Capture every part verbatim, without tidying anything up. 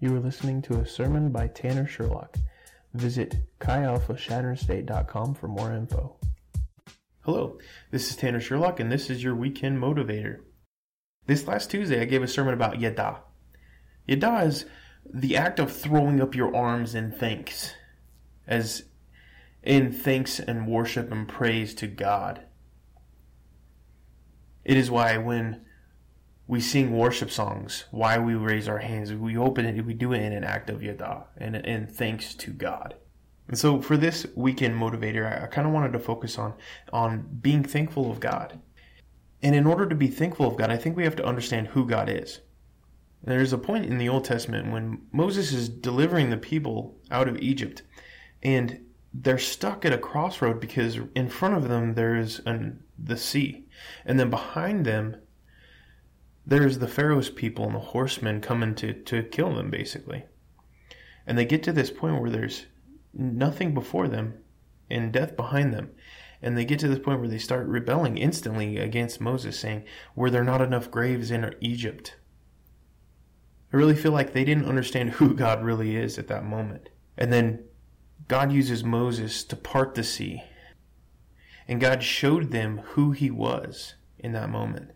You are listening to a sermon by Tanner Sherlock. Visit chi alpha shatters state dot com for more info. Hello, this is Tanner Sherlock, and this is your Weekend Motivator. This last Tuesday, I gave a sermon about Yadah. Yadah is the act of throwing up your arms in thanks, as in thanks and worship and praise to God. It is why when we sing worship songs, why we raise our hands, we open it, we do it in an act of Yadah, and, and thanks to God. And so for this weekend motivator, I, I kind of wanted to focus on, on being thankful of God. And in order to be thankful of God, I think we have to understand who God is. There's a point in the Old Testament when Moses is delivering the people out of Egypt, and they're stuck at a crossroad because in front of them there is an, the sea. And then behind them, there's the Pharaoh's people and the horsemen coming to, to kill them, basically. And they get to this point where there's nothing before them and death behind them. And they get to this point where they start rebelling instantly against Moses, saying, were there not enough graves in Egypt? I really feel like they didn't understand who God really is at that moment. And then God uses Moses to part the sea. And God showed them who he was in that moment.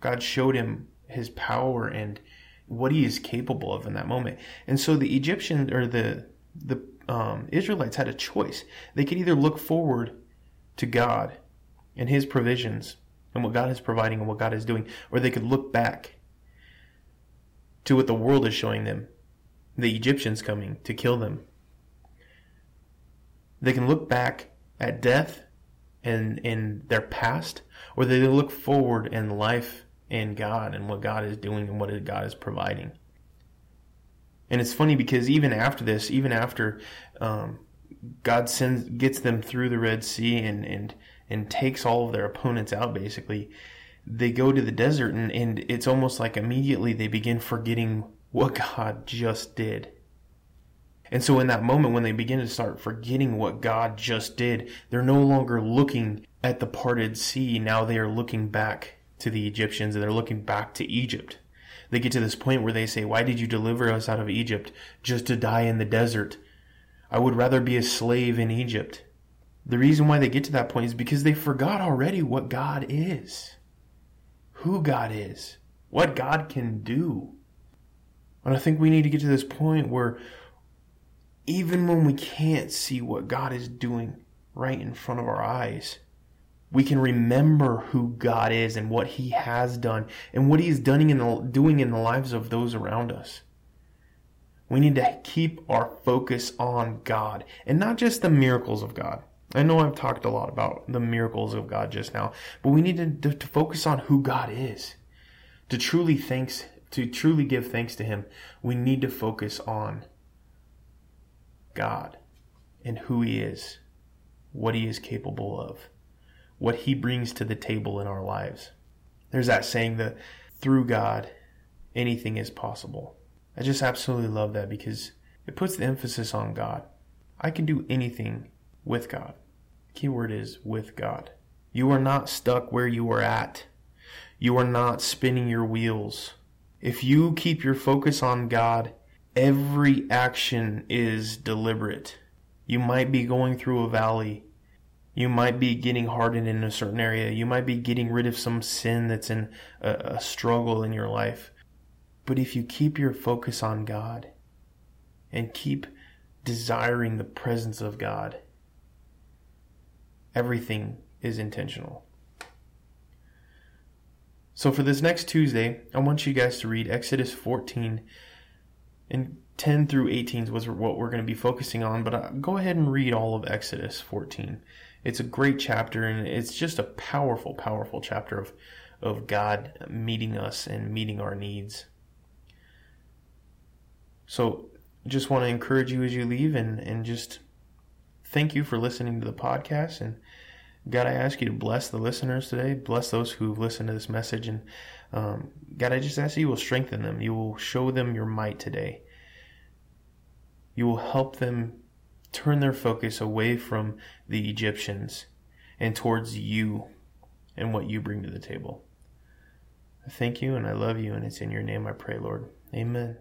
God showed him his power and what he is capable of in that moment. And so the Egyptians, or the the um, Israelites had a choice. They could either look forward to God and his provisions and what God is providing and what God is doing, or they could look back to what the world is showing them, the Egyptians coming to kill them. They can look back at death and in their past, or they look forward in life and God and what God is doing and what God is providing. And it's funny because even after this, even after um, God sends gets them through the Red Sea and and and takes all of their opponents out, basically, they go to the desert, and, and it's almost like immediately they begin forgetting what God just did. And so in that moment when they begin to start forgetting what God just did, they're no longer looking at the parted sea. Now they are looking back to the Egyptians, and they're looking back to Egypt. They get to this point where they say, why did you deliver us out of Egypt just to die in the desert? I would rather be a slave in Egypt. The reason why they get to that point is because they forgot already what God is, who God is, what God can do. And I think we need to get to this point where even when we can't see what God is doing right in front of our eyes, we can remember who God is and what he has done and what he's doing in the, doing in the lives of those around us. We need to keep our focus on God and not just the miracles of God. I know I've talked a lot about the miracles of God just now, but we need to, to focus on who God is. To truly thanks, to truly give thanks to him, we need to focus on God and who he is, what he is capable of, what he brings to the table in our lives. There's that saying that through God, anything is possible. I just absolutely love that because it puts the emphasis on God. I can do anything with God. The key word is with God. You are not stuck where you are at. You are not spinning your wheels. If you keep your focus on God, every action is deliberate. You might be going through a valley. You might be getting hardened in a certain area. You might be getting rid of some sin that's in a, a struggle in your life. But if you keep your focus on God and keep desiring the presence of God, everything is intentional. So for this next Tuesday, I want you guys to read Exodus fourteen. And ten through eighteen was what we're going to be focusing on, but go ahead and read all of Exodus fourteen. It's a great chapter, and it's just a powerful, powerful chapter of, of God meeting us and meeting our needs. So just want to encourage you as you leave, and, and just thank you for listening to the podcast. And God, I ask you to bless the listeners today. Bless those who've listened to this message. And um, God, I just ask that you will strengthen them. You will show them your might today. You will help them turn their focus away from the Egyptians and towards you and what you bring to the table. I thank you and I love you, and it's in your name I pray, Lord. Amen.